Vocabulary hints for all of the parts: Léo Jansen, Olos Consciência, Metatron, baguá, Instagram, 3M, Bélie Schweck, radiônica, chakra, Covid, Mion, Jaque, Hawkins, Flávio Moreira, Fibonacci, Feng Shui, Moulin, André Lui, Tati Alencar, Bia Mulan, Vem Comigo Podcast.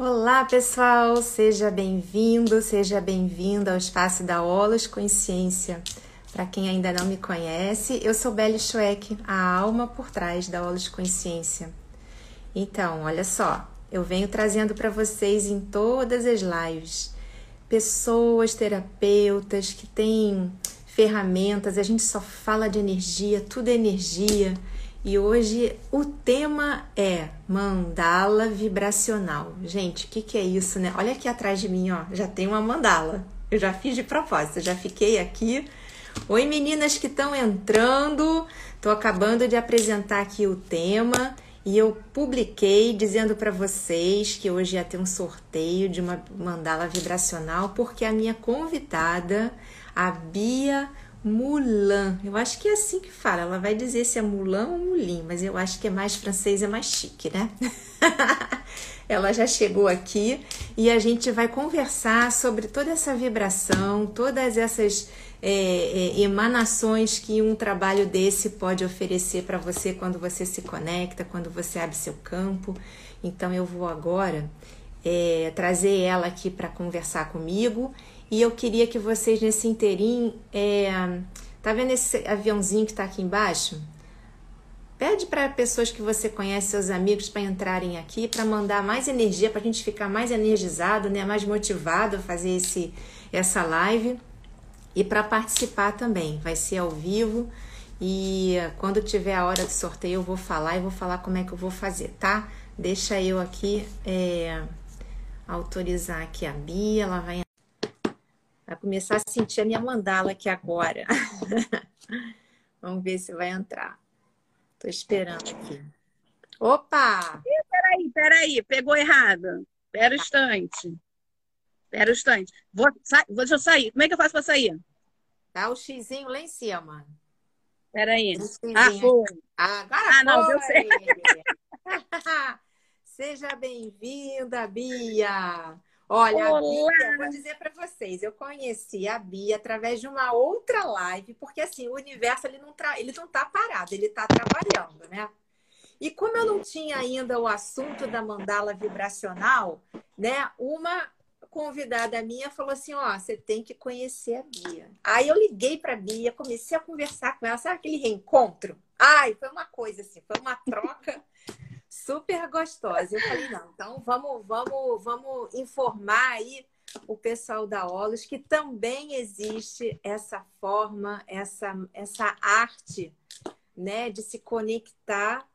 Olá pessoal, seja bem-vindo, seja bem-vinda ao espaço da Olos Consciência. Para quem ainda não me conhece, eu sou Bélie Schweck, a alma por trás da Olos Consciência. Então, olha só, eu venho trazendo para vocês em todas as lives pessoas, terapeutas que têm ferramentas, a gente só fala de energia, tudo é energia. E hoje o tema é mandala vibracional. Gente, o que é isso, né? Olha aqui atrás de mim, ó, já tem uma mandala. Eu já fiz de propósito, já fiquei aqui. Oi meninas que estão entrando, tô acabando de apresentar aqui o tema e eu publiquei dizendo para vocês que hoje ia ter um sorteio de uma mandala vibracional porque a minha convidada, a Bia Mulan, eu acho que é assim que fala, ela vai dizer se é Mulan ou Moulin, mas eu acho que é mais francês, é mais chique, né? Ela já chegou aqui e a gente vai conversar sobre toda essa vibração, todas essas emanações que um trabalho desse pode oferecer para você quando você se conecta, quando você abre seu campo. Então eu vou agora trazer ela aqui para conversar comigo. E eu queria que vocês nesse inteirinho, tá vendo esse aviãozinho que tá aqui embaixo? Pede para pessoas que você conhece, seus amigos, para entrarem aqui, para mandar mais energia, para a gente ficar mais energizado, né? Mais motivado a fazer essa live e para participar também. Vai ser ao vivo e quando tiver a hora do sorteio eu vou falar como é que eu vou fazer, tá? Deixa eu aqui autorizar aqui a Bia, ela vai começar a sentir a minha mandala aqui agora. Vamos ver se vai entrar. Tô esperando aqui. Opa! Ih, peraí. Pegou errado. Espera um instante. Deixa eu sair. Como é que eu faço pra sair? Dá o xizinho lá em cima. Peraí. Foi. Agora foi. Não, deu certo. Seja bem-vinda, Bia. Olha, a Bia, eu vou dizer para vocês, eu conheci a Bia através de uma outra live, porque assim, o universo ele não tá parado, ele tá trabalhando, né? E como eu não tinha ainda o assunto da mandala vibracional, né? Uma convidada minha falou assim, ó, você tem que conhecer a Bia. Aí eu liguei para a Bia, comecei a conversar com ela, sabe aquele reencontro? Ai, foi uma coisa assim, foi uma troca super gostosa. Eu falei, não, então vamos informar aí o pessoal da Olos que também existe essa forma, essa arte, né, de se conectar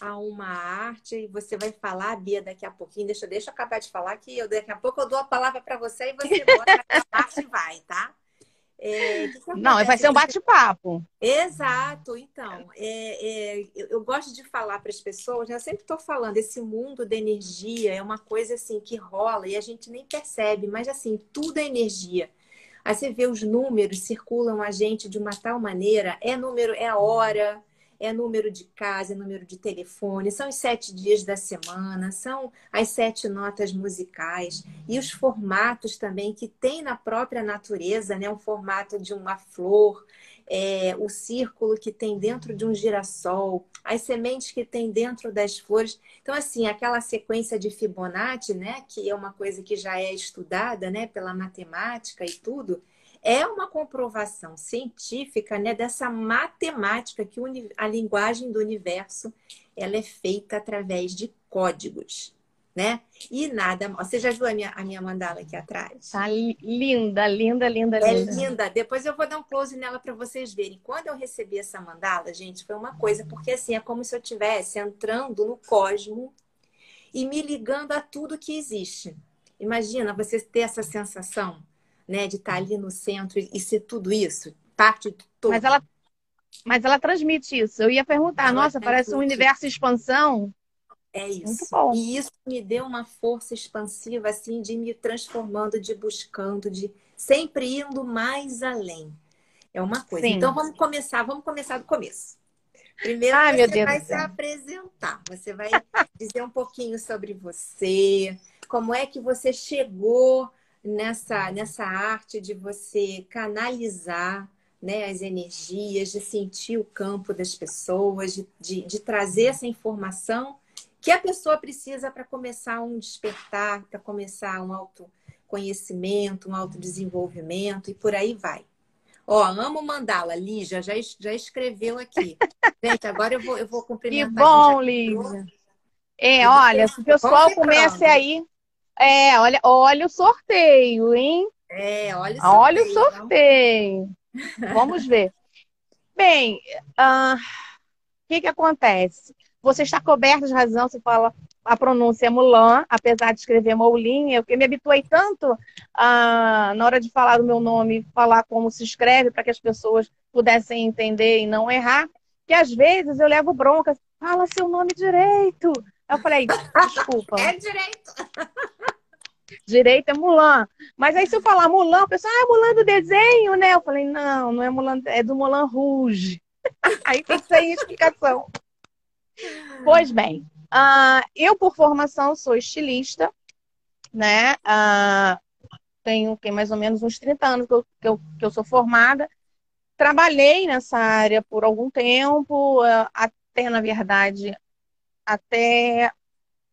a uma arte. E você vai falar, Bia, daqui a pouquinho. Deixa eu acabar de falar que daqui a pouco eu dou a palavra para você e você bota a parte e vai, tá? Não, vai ser um bate-papo. Exato. Então, eu gosto de falar para as pessoas, né? Eu sempre estou falando, esse mundo da energia é uma coisa assim que rola e a gente nem percebe, mas assim, tudo é energia. Aí você vê os números circulam a gente de uma tal maneira, é número, é hora, é número de casa, é número de telefone, são os 7 dias da semana, são as 7 notas musicais e os formatos também que tem na própria natureza, né? O formato de uma flor, o círculo que tem dentro de um girassol, as sementes que tem dentro das flores. Então, assim, aquela sequência de Fibonacci, né? Que é uma coisa que já é estudada, né? Pela matemática e tudo, é uma comprovação científica, né, dessa matemática que a linguagem do universo ela é feita através de códigos, né? E nada... Você já viu a minha mandala aqui atrás? Tá linda. É linda. Depois eu vou dar um close nela para vocês verem. Quando eu recebi essa mandala, gente, foi uma coisa, porque assim, é como se eu estivesse entrando no cosmo e me ligando a tudo que existe. Imagina você ter essa sensação, né, de estar ali no centro e ser tudo isso, parte de todo. Mas ela transmite isso. Eu ia perguntar, nossa, parece um universo expansão. É isso. Muito bom. E isso me deu uma força expansiva, assim, de me transformando, de buscando, de sempre indo mais além. É uma coisa. Sim. Então vamos começar do começo. Primeiro você vai se apresentar, você vai dizer um pouquinho sobre você, como é que você chegou nessa arte de você canalizar, né, as energias, de sentir o campo das pessoas, de trazer essa informação que a pessoa precisa para começar um despertar, para começar um autoconhecimento, um autodesenvolvimento e por aí vai. Ó, amo mandala, Lígia, já escreveu aqui. Gente, agora eu vou cumprimentar. Que bom, Lígia. É, olha, se o pessoal comece aí... É, olha o sorteio, hein? É, olha o sorteio. Olha o sorteio. Então. Vamos ver. Bem, o que acontece? Você está coberto de razão, você fala a pronúncia Moulin, apesar de escrever Moulin, eu me habituei tanto na hora de falar o meu nome, falar como se escreve, para que as pessoas pudessem entender e não errar, que às vezes eu levo bronca, fala seu nome direito. Eu falei, desculpa. É direito. Direito é Moulin. Mas aí se eu falar Moulin, o pessoal, ah, é Moulin do desenho, né? Eu falei, não, não é Moulin, é do Moulin Rouge. Aí tem que sair explicação. Pois bem, eu por formação sou estilista, né? Tenho mais ou menos uns 30 anos que eu sou formada. Trabalhei nessa área por algum tempo, até, na verdade... Até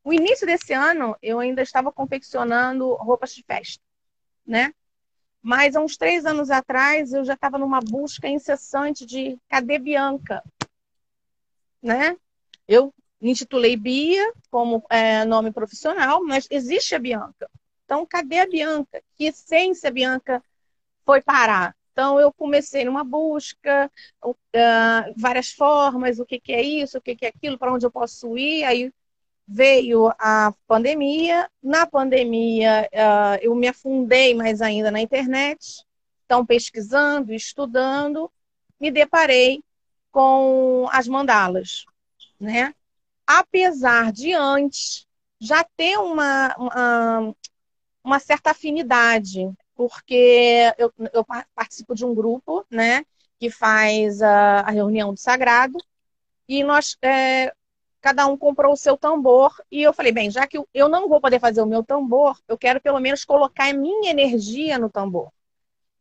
o início desse ano, eu ainda estava confeccionando roupas de festa, né? Mas há uns 3 anos atrás, eu já estava numa busca incessante de cadê Bianca, né? Eu me intitulei Bia como nome profissional, mas existe a Bianca. Então, cadê a Bianca? Que essência a Bianca foi parar? Então, eu comecei numa busca, várias formas, o que que é isso, o que que é aquilo, para onde eu posso ir. Aí veio a pandemia. Na pandemia, eu me afundei mais ainda na internet. Então, pesquisando, estudando, me deparei com as mandalas, né? Apesar de antes já ter uma certa afinidade, porque eu participo de um grupo, né, que faz a reunião do sagrado, e nós, cada um comprou o seu tambor, e eu falei, bem, já que eu não vou poder fazer o meu tambor, eu quero pelo menos colocar a minha energia no tambor.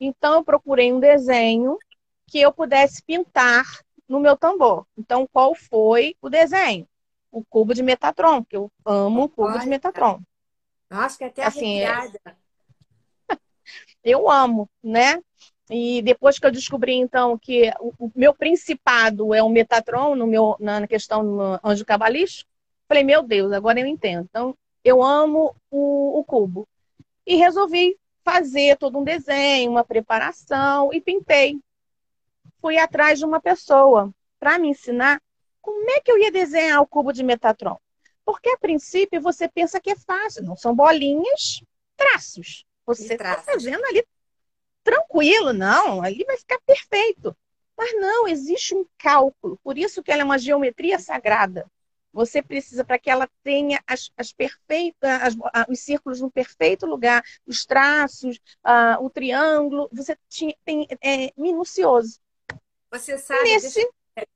Então eu procurei um desenho que eu pudesse pintar no meu tambor. Então qual foi o desenho? O cubo de Metatron, que eu amo o cubo de Metatron. Nossa, que até assim, arrepiada. Eu amo, né? E depois que eu descobri, então, que o meu principado é o Metatron, na questão do anjo cabalístico, falei, meu Deus, agora eu entendo. Então, eu amo o cubo. E resolvi fazer todo um desenho, uma preparação, e pintei. Fui atrás de uma pessoa para me ensinar como é que eu ia desenhar o cubo de Metatron. Porque, a princípio, você pensa que é fácil. Não, são bolinhas, traços. Você está fazendo ali tranquilo, não, ali vai ficar perfeito. Mas não, existe um cálculo, por isso que ela é uma geometria sagrada. Você precisa, para que ela tenha os círculos no perfeito lugar, os traços, o triângulo, você é minucioso. Você sabe,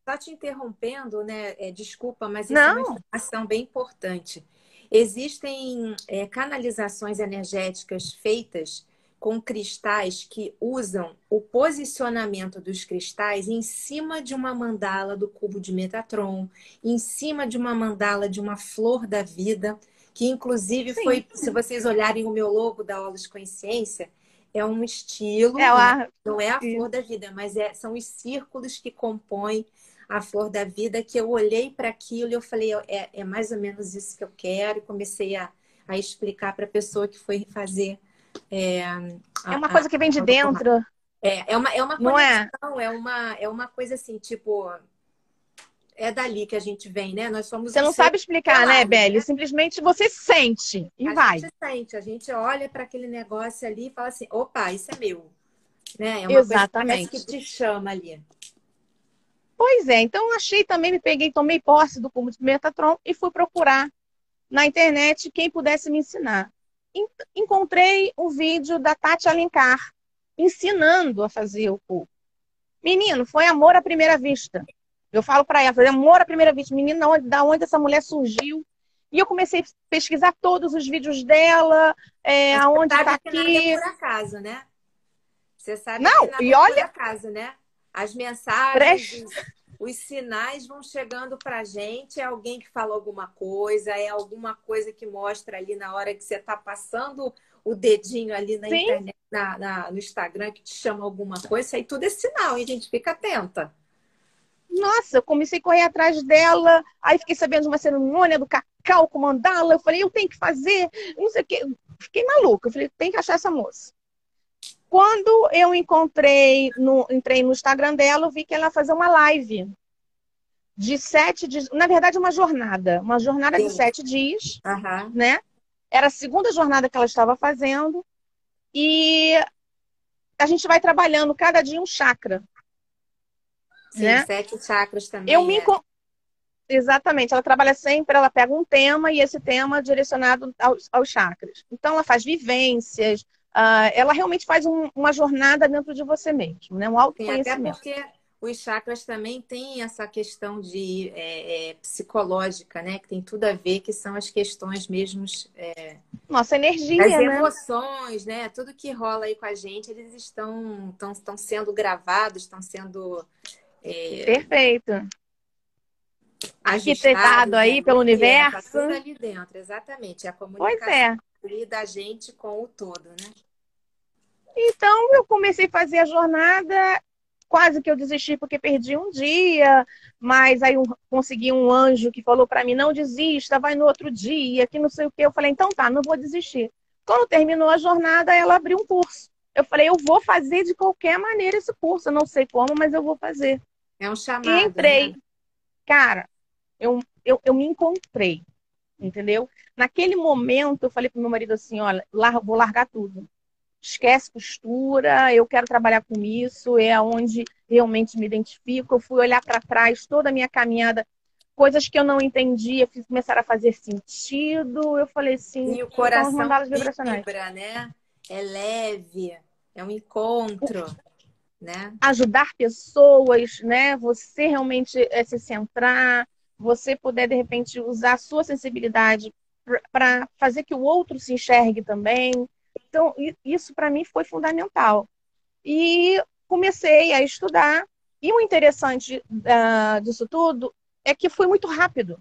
só te interrompendo, né? Desculpa, mas isso é uma informação bem importante. Existem canalizações energéticas feitas com cristais que usam o posicionamento dos cristais em cima de uma mandala do cubo de Metatron, em cima de uma mandala de uma flor da vida, que inclusive foi, se vocês olharem o meu logo da Olos Consciência, é um estilo, não é a flor da vida, mas são os círculos que compõem a flor da vida, que eu olhei para aquilo e eu falei, é mais ou menos isso que eu quero, e comecei a explicar para a pessoa que foi fazer. É uma coisa que vem de dentro. É uma conexão, é uma coisa assim, tipo, é dali que a gente vem, né? Nós somos... Você não sabe explicar, né, Bélie? Simplesmente você sente e vai. A gente sente, a gente olha para aquele negócio ali e fala assim, opa, isso é meu. Né? É uma coisa que te chama ali. Pois é, então eu achei também, me peguei, tomei posse do cubo de Metatron e fui procurar na internet quem pudesse me ensinar. Encontrei um vídeo da Tati Alencar ensinando a fazer o cubo. Menino, foi amor à primeira vista. Eu falo pra ela, amor à primeira vista. Menino, da onde essa mulher surgiu? E eu comecei a pesquisar todos os vídeos dela, aonde tá aqui. Você sabe que nada é por acaso, né? Você sabe que nada é por acaso, né? As mensagens, os sinais vão chegando para a gente. É alguém que fala alguma coisa, é alguma coisa que mostra ali na hora que você está passando o dedinho ali na internet, no Instagram, que te chama alguma coisa. Isso aí tudo é sinal, hein, gente? Fica atenta. Nossa, eu comecei a correr atrás dela, aí fiquei sabendo de uma cerimônia do cacau com mandala. Eu falei, eu tenho que fazer, não sei o quê. Fiquei maluca, eu falei, tem que achar essa moça. Quando eu encontrei, entrei no Instagram dela, eu vi que ela fazia uma live de 7 dias. Na verdade, uma jornada de 7 dias, né? Era a segunda jornada que ela estava fazendo. E a gente vai trabalhando cada dia um chakra. Sim, né? 7 chakras também. Exatamente, ela trabalha sempre, ela pega um tema e esse tema é direcionado aos chakras. Então ela faz vivências, ela realmente faz uma jornada dentro de você mesmo, né? Um autoconhecimento. Sim, até porque os chakras também têm essa questão de psicológica, né? Que tem tudo a ver, que são as questões mesmo... Nossa energia, as emoções, né? Tudo que rola aí com a gente, eles estão sendo gravados, estão sendo... Perfeito. Arquitetada aí, né, pelo universo. Está tudo ali dentro, exatamente. É a comunicação da gente com o todo, né? Então, eu comecei a fazer a jornada, quase que eu desisti porque perdi um dia, mas aí eu consegui um anjo que falou para mim, não desista, vai no outro dia, que não sei o quê. Eu falei, então tá, não vou desistir. Quando terminou a jornada, ela abriu um curso. Eu falei, eu vou fazer de qualquer maneira esse curso. Eu não sei como, mas eu vou fazer. É um chamado. E entrei. Né? Cara, eu me encontrei, entendeu? Naquele momento, eu falei pro meu marido assim, olha, vou largar tudo. Esquece costura, eu quero trabalhar com isso, é onde realmente me identifico. Eu fui olhar para trás, toda a minha caminhada, coisas que eu não entendia, começaram a fazer sentido. Eu falei assim... E o coração vibra, né? É leve, é um encontro, né? Ajudar pessoas, né? Você realmente se centrar, você poder, de repente, usar a sua sensibilidade para fazer que o outro se enxergue também. Então, isso para mim foi fundamental. E comecei a estudar. E o interessante disso tudo é que foi muito rápido,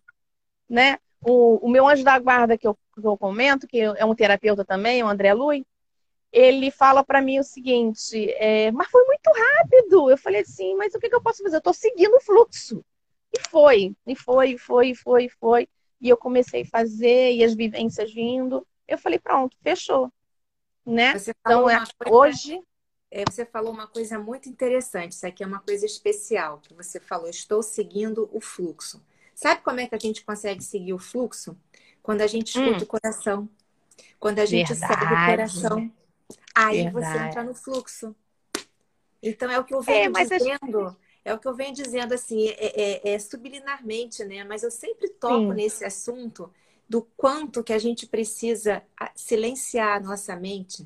né? O meu anjo da guarda, que eu comento, que é um terapeuta também, o André Lui, ele fala para mim o seguinte, mas foi muito rápido. Eu falei assim, mas o que eu posso fazer? Eu estou seguindo o fluxo. E foi, e foi, e foi, e foi, e foi. E eu comecei a fazer, e as vivências vindo. Eu falei, pronto, fechou. Né? Você falou você falou uma coisa muito interessante. Isso aqui é uma coisa especial que você falou, estou seguindo o fluxo. Sabe como é que a gente consegue seguir o fluxo? Quando a gente escuta o coração. Quando a gente segue o coração. Aí você entra no fluxo. Então é o que eu venho dizendo. É o que eu venho dizendo assim, subliminarmente, né? Mas eu sempre toco nesse assunto do quanto que a gente precisa silenciar a nossa mente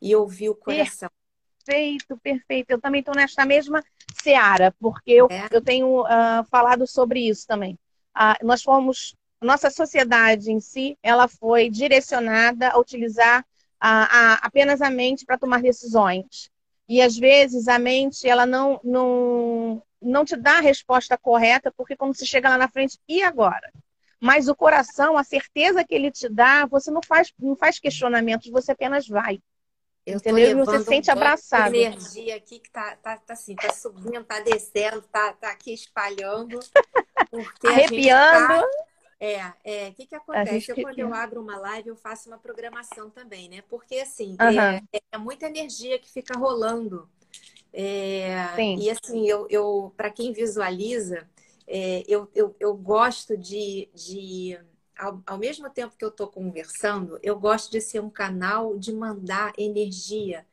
e ouvir o coração. Perfeito, perfeito. Eu também estou nesta mesma seara, porque eu tenho falado sobre isso também. Nossa sociedade em si, ela foi direcionada a utilizar apenas a mente para tomar decisões. E às vezes a mente, ela não te dá a resposta correta, porque quando você chega lá na frente, e agora? Mas o coração, a certeza que ele te dá, você não faz questionamentos, você apenas vai. Entendeu? E você se sente abraçado. Energia aqui que tá subindo, tá descendo, tá aqui espalhando. Arrepiando. O que acontece? Quando eu abro uma live, eu faço uma programação também, né? Porque, assim, é muita energia que fica rolando. E, assim, eu para quem visualiza, eu gosto de ao mesmo tempo que eu estou conversando, eu gosto de ser um canal de mandar energia,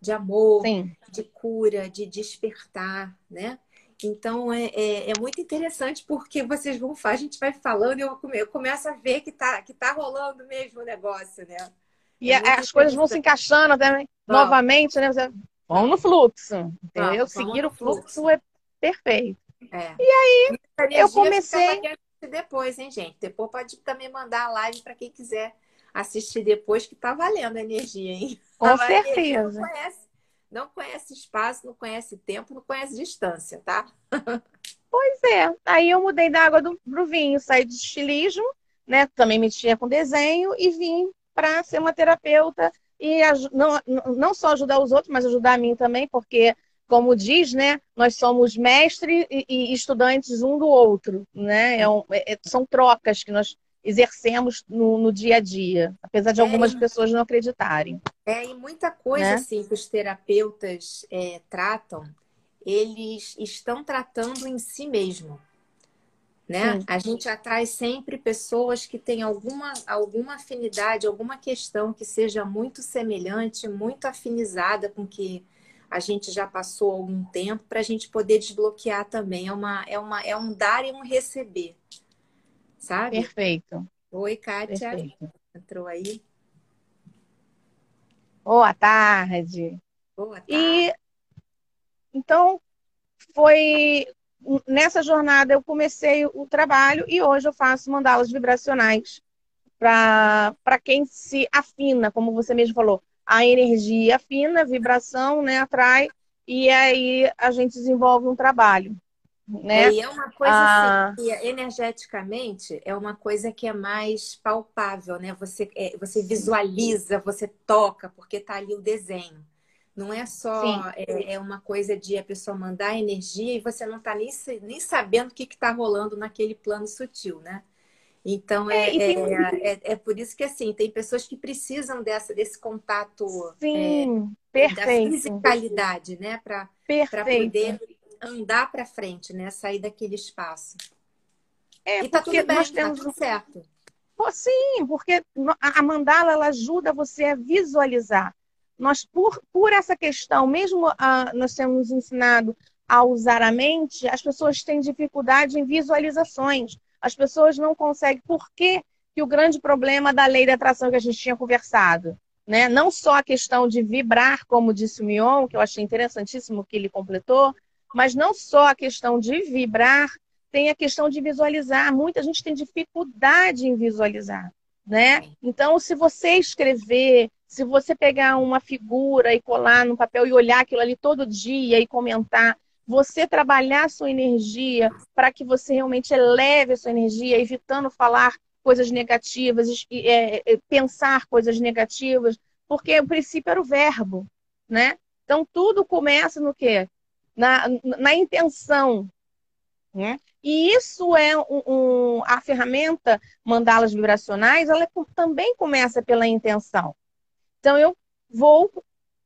de amor, de cura, de despertar, né? Então, é muito interessante porque vocês vão falar, a gente vai falando e eu começo a ver que tá rolando mesmo o negócio, né? E as coisas vão se encaixando também, novamente, né? Vão no fluxo, entendeu? Seguir o fluxo é perfeito. E aí, eu comecei... Depois, hein, gente? Depois pode também mandar a live para quem quiser assistir depois, que tá valendo a energia, hein? Com certeza. Não conhece espaço, não conhece tempo, não conhece distância, tá? Pois é. Aí eu mudei da água pro vinho, saí do estilismo, né? Também mexia com desenho e vim para ser uma terapeuta e não só ajudar os outros, mas ajudar a mim também, porque, como diz, né? Nós somos mestres e estudantes um do outro, né? São trocas que nós exercemos no dia a dia, apesar de algumas pessoas não acreditarem. E muita coisa, né? Assim, que os terapeutas tratam, eles estão tratando em si mesmo, né? Sim. A gente atrai sempre pessoas que têm alguma afinidade, alguma questão que seja muito semelhante, muito afinizada com o que a gente já passou há algum tempo, para a gente poder desbloquear também. É um dar e um receber. Sabe? Perfeito. Oi, Kátia. Perfeito. Entrou aí. Boa tarde. Boa tarde. E então foi nessa jornada eu comecei o trabalho e hoje eu faço mandalas vibracionais para quem se afina, como você mesmo falou, a energia afina, a vibração, né, atrai, e aí a gente desenvolve um trabalho. Né? E é uma coisa assim, que energeticamente é uma coisa que é mais palpável, né? Você visualiza, você toca, porque tá ali o desenho. Não é só uma coisa de a pessoa mandar energia e você não tá nem sabendo o que tá rolando naquele plano sutil, né? Então é por isso que assim, tem pessoas que precisam desse contato, da fisicalidade, né? Para poder andar para frente, né? Sair daquele espaço. E tá tudo bem, tá tudo certo. Pô, sim, porque a mandala ela ajuda você a visualizar. Nós, por essa questão, mesmo nós temos ensinado a usar a mente, as pessoas têm dificuldade em visualizações. As pessoas não conseguem. Por que o grande problema da lei da atração que a gente tinha conversado? Né? Não só a questão de vibrar, como disse o Mion, que eu achei interessantíssimo que ele completou, mas não só a questão de vibrar, tem a questão de visualizar. Muita gente tem dificuldade em visualizar, né? Então, se você escrever, se você pegar uma figura e colar no papel e olhar aquilo ali todo dia e comentar, você trabalhar a sua energia para que você realmente eleve a sua energia, evitando falar coisas negativas, pensar coisas negativas, porque o princípio era o verbo, né? Então, tudo começa no quê? Na intenção, né? E isso é a ferramenta mandalas vibracionais, ela também começa pela intenção. Então eu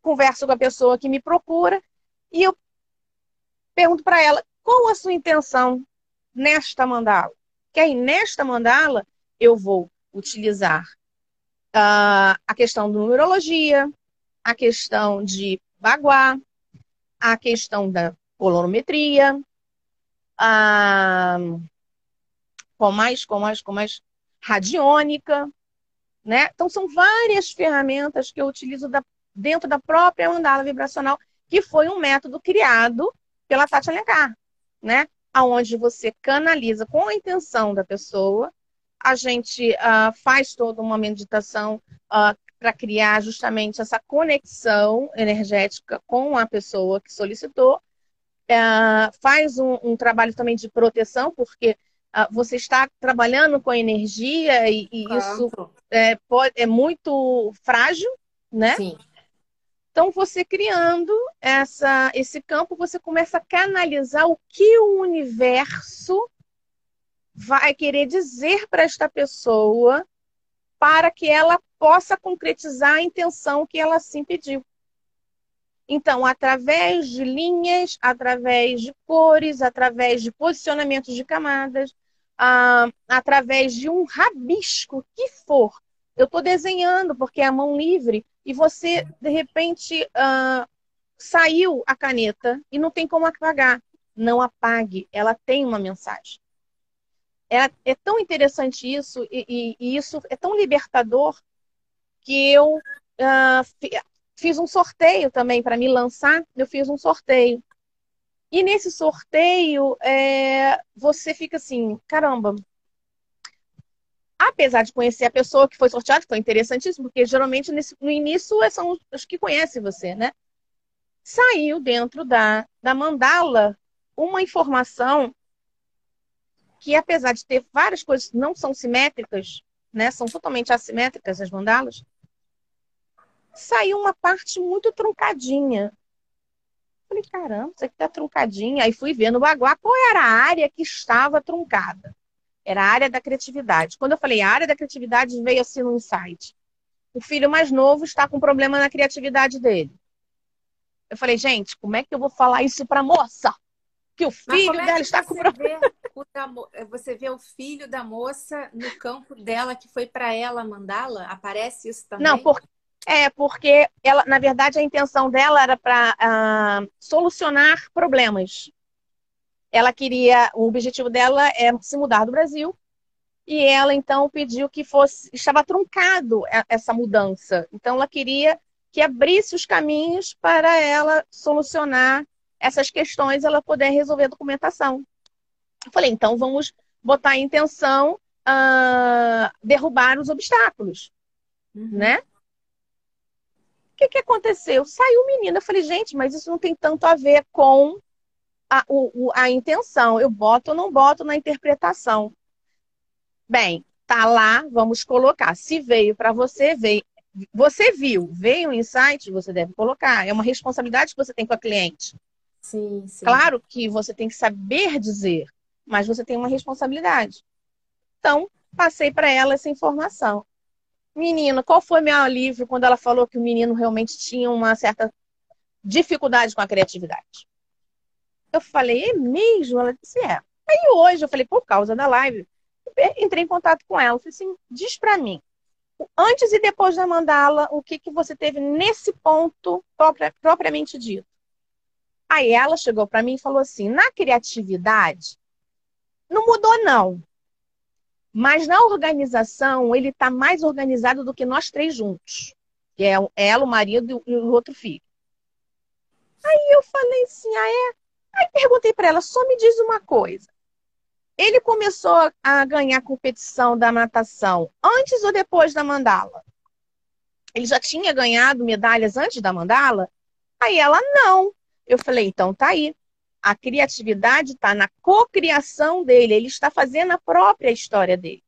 converso com a pessoa que me procura e eu pergunto para ela qual a sua intenção nesta mandala. Que aí nesta mandala eu vou utilizar a questão de numerologia, a questão de baguá, a questão da colorimetria, com mais radiônica, né? Então, são várias ferramentas que eu utilizo dentro da própria mandala vibracional, que foi um método criado pela Tati Alencar, né? Onde você canaliza com a intenção da pessoa, a gente faz toda uma meditação para criar justamente essa conexão energética com a pessoa que solicitou. Faz um trabalho também de proteção, porque você está trabalhando com a energia e isso é muito frágil, né? Sim. Então, você criando esse campo, você começa a canalizar o que o universo vai querer dizer para esta pessoa, para que ela possa concretizar a intenção que ela assim pediu. Então, através de linhas, através de cores, através de posicionamentos de camadas, através de um rabisco, que for. Eu estou desenhando porque é a mão livre e você, de repente, saiu a caneta e não tem como apagar. Não apague, ela tem uma mensagem. É tão interessante isso e isso é tão libertador que eu fiz um sorteio também para me lançar, eu fiz um sorteio. E nesse sorteio, você fica assim, caramba, apesar de conhecer a pessoa que foi sorteada, que foi interessantíssimo, porque geralmente no início são os que conhecem você, né? Saiu dentro da mandala uma informação que apesar de ter várias coisas que não são simétricas, né, são totalmente assimétricas as mandalas, saiu uma parte muito truncadinha. Falei, caramba, isso aqui tá truncadinha. Aí fui vendo o baguá, qual era a área que estava truncada. Era a área da criatividade. Quando eu falei a área da criatividade, veio assim no insight. O filho mais novo está com problema na criatividade dele. Eu falei, gente, como é que eu vou falar isso pra moça? Que o filho dela está com problema. Você vê o filho da moça no campo dela, que foi pra ela mandá-la? Aparece isso também? Não, porque... É, porque ela, na verdade, a intenção dela era para solucionar problemas. Ela queria, o objetivo dela é se mudar do Brasil. E ela, então, pediu que fosse, estava truncado essa mudança. Então, ela queria que abrisse os caminhos para ela solucionar essas questões, ela poder resolver a documentação. Eu falei, então, vamos botar a intenção derrubar os obstáculos, né? O que aconteceu? Saiu o menino. Eu falei, gente, mas isso não tem tanto a ver com a intenção. Eu boto ou não boto na interpretação. Bem, tá lá, vamos colocar. Se veio para você, veio. Você viu, veio um insight, você deve colocar. É uma responsabilidade que você tem com a cliente. Sim, sim. Claro que você tem que saber dizer, mas você tem uma responsabilidade. Então, passei para ela essa informação. Menina, qual foi meu alívio quando ela falou que o menino realmente tinha uma certa dificuldade com a criatividade? Eu falei, é mesmo? Ela disse, é. Aí hoje, eu falei, por causa da live, entrei em contato com ela. Eu falei assim, diz pra mim, antes e depois da mandala, o que você teve nesse ponto propriamente dito? Aí ela chegou pra mim e falou assim, na criatividade, não mudou não. Mas na organização, ele está mais organizado do que nós três juntos. Que é ela, o marido e o outro filho. Aí eu falei assim, ah é? Aí perguntei para ela, só me diz uma coisa. Ele começou a ganhar a competição da natação antes ou depois da mandala? Ele já tinha ganhado medalhas antes da mandala? Aí ela, não. Eu falei, então tá aí. A criatividade está na cocriação dele. Ele está fazendo a própria história dele.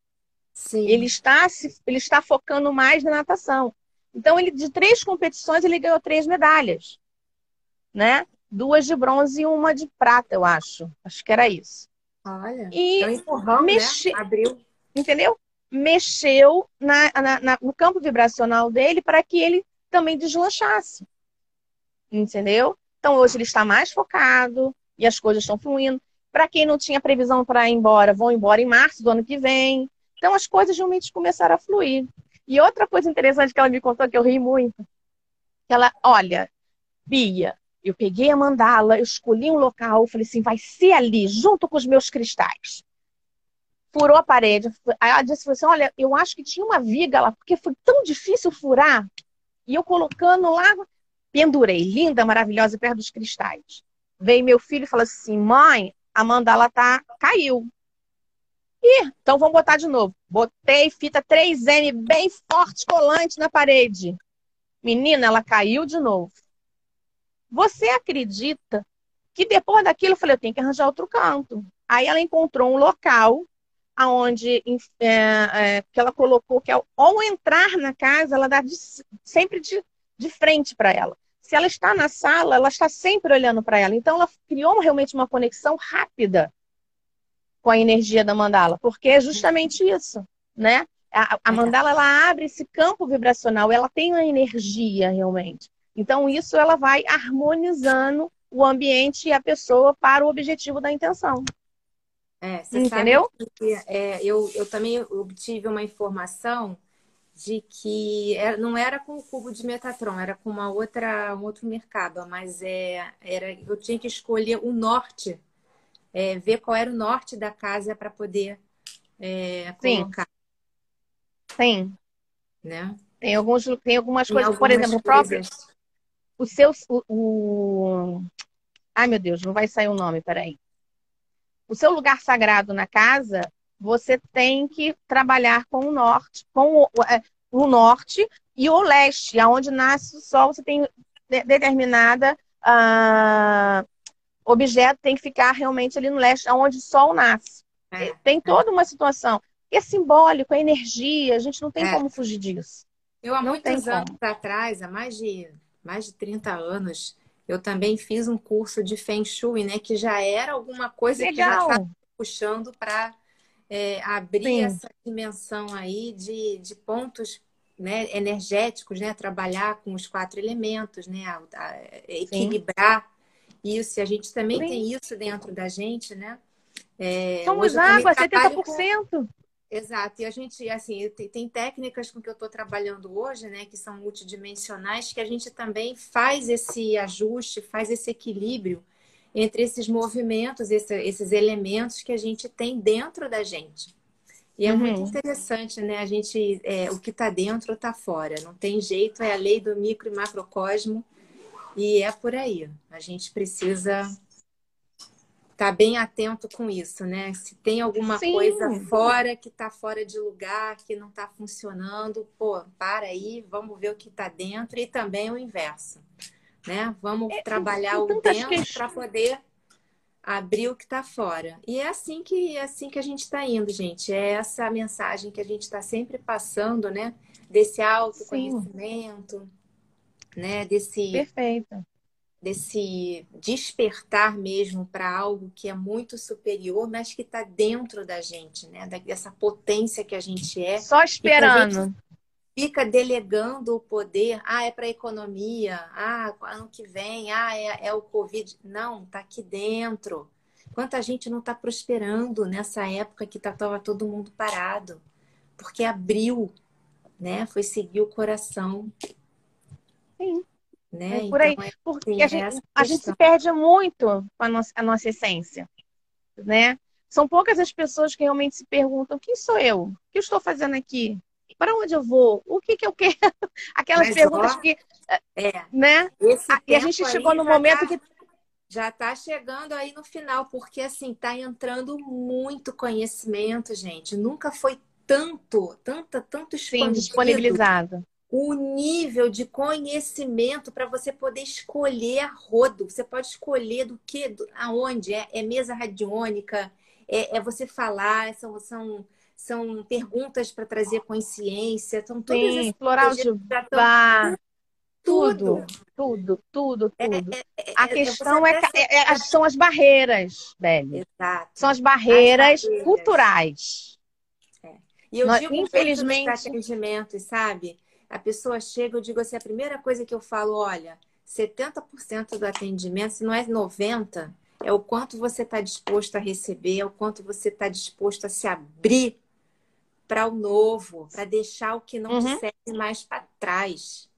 Sim. Ele está focando mais na natação. Então, ele, de 3 competições, ele ganhou 3 medalhas. Né? 2 de bronze e 1 de prata, eu acho. Acho que era isso. Olha, e então empurrão, mexe... né? Abriu. Entendeu? Mexeu no campo vibracional dele para que ele também deslanchasse. Entendeu? Então, hoje ele está mais focado... E as coisas estão fluindo. Para quem não tinha previsão para ir embora, vão embora em março do ano que vem. Então as coisas realmente começaram a fluir. E outra coisa interessante que ela me contou, que eu ri muito. Que ela, olha, Bia, eu peguei a mandala, eu escolhi um local, falei assim, vai ser ali, junto com os meus cristais. Furou a parede. Aí ela disse assim, olha, eu acho que tinha uma viga lá, porque foi tão difícil furar. E eu colocando lá, pendurei, linda, maravilhosa, perto dos cristais. Veio meu filho e falou assim, mãe, a mandala caiu. Ih, então vamos botar de novo. Botei fita 3M bem forte, colante na parede. Menina, ela caiu de novo. Você acredita que depois daquilo eu falei, eu tenho que arranjar outro canto. Aí ela encontrou um local onde que ela colocou que ao entrar na casa, ela dá sempre de frente para ela. Se ela está na sala, ela está sempre olhando para ela. Então, ela criou realmente uma conexão rápida com a energia da mandala. Porque é justamente isso, né? A mandala, ela abre esse campo vibracional. Ela tem uma energia, realmente. Então, isso ela vai harmonizando o ambiente e a pessoa para o objetivo da intenção. É, você entendeu? Sabe que, eu também obtive uma informação... de que não era com o cubo de Metatron, era com um outro mercado, mas eu tinha que escolher o norte, ver qual era o norte da casa para poder colocar. Sim. Né? Tem algumas coisas, por exemplo, próprias. Ai, meu Deus, não vai sair o nome, peraí. O seu lugar sagrado na casa... Você tem que trabalhar com o norte, e o leste, aonde nasce o sol, você tem determinada objeto tem que ficar realmente ali no leste, aonde o sol nasce. Tem toda uma situação. É simbólico, é energia, a gente não tem como fugir disso. Eu, há muitos anos atrás, há mais de 30 anos, eu também fiz um curso de Feng Shui, né? Que já era alguma coisa que já estava puxando para abrir essa dimensão aí de pontos, né, energéticos, né? Trabalhar com os 4 elementos, né? Equilibrar isso. E a gente também tem isso dentro da gente, né? Somos água, 70%. Exato. E a gente, assim, tem técnicas com que eu estou trabalhando hoje, né? Que são multidimensionais, que a gente também faz esse ajuste, faz esse equilíbrio entre esses movimentos, esses elementos que a gente tem dentro da gente. E é muito interessante, né? A gente, o que está dentro está fora. Não tem jeito, é a lei do micro e macrocosmo. E é por aí. A gente precisa... tá bem atento com isso, né? Se tem alguma coisa fora, que tá fora de lugar, que não tá funcionando, pô, para aí, vamos ver o que tá dentro. E também o inverso, né? Vamos trabalhar o dentro para poder abrir o que tá fora. E é assim que a gente tá indo, gente. É essa mensagem que a gente tá sempre passando, né? Desse autoconhecimento, né? Desse despertar mesmo para algo que é muito superior, mas que está dentro da gente, né? Dessa potência que a gente é. Só esperando. Fica delegando o poder. Ah, é para a economia. Ah, ano que vem. Ah, é o Covid. Não, está aqui dentro. Quanta gente não está prosperando nessa época que estava todo mundo parado. Porque abriu, né? Foi seguir o coração. Sim. Né? É por aí, então, porque a gente se perde muito com a nossa essência, né? São poucas as pessoas que realmente se perguntam: quem sou eu? O que eu estou fazendo aqui? Para onde eu vou? O que eu quero? Aquelas perguntas que... né? E a gente chegou no momento que... já está chegando aí no final, porque assim, está entrando muito conhecimento, gente. Nunca foi tanto disponibilizado. O nível de conhecimento para você poder escolher a rodo. Você pode escolher do que, aonde. É mesa radiônica, é você falar, são perguntas para trazer consciência. São todas as floral de bar, tudo. A questão são as barreiras, Bélie. Exato. São as barreiras culturais. E eu digo, infelizmente, os atendimentos, sabe? A pessoa chega, eu digo assim, a primeira coisa que eu falo, olha, 70% do atendimento, se não é 90%, é o quanto você está disposto a receber, é o quanto você está disposto a se abrir para o novo, para deixar o que não te serve mais para trás,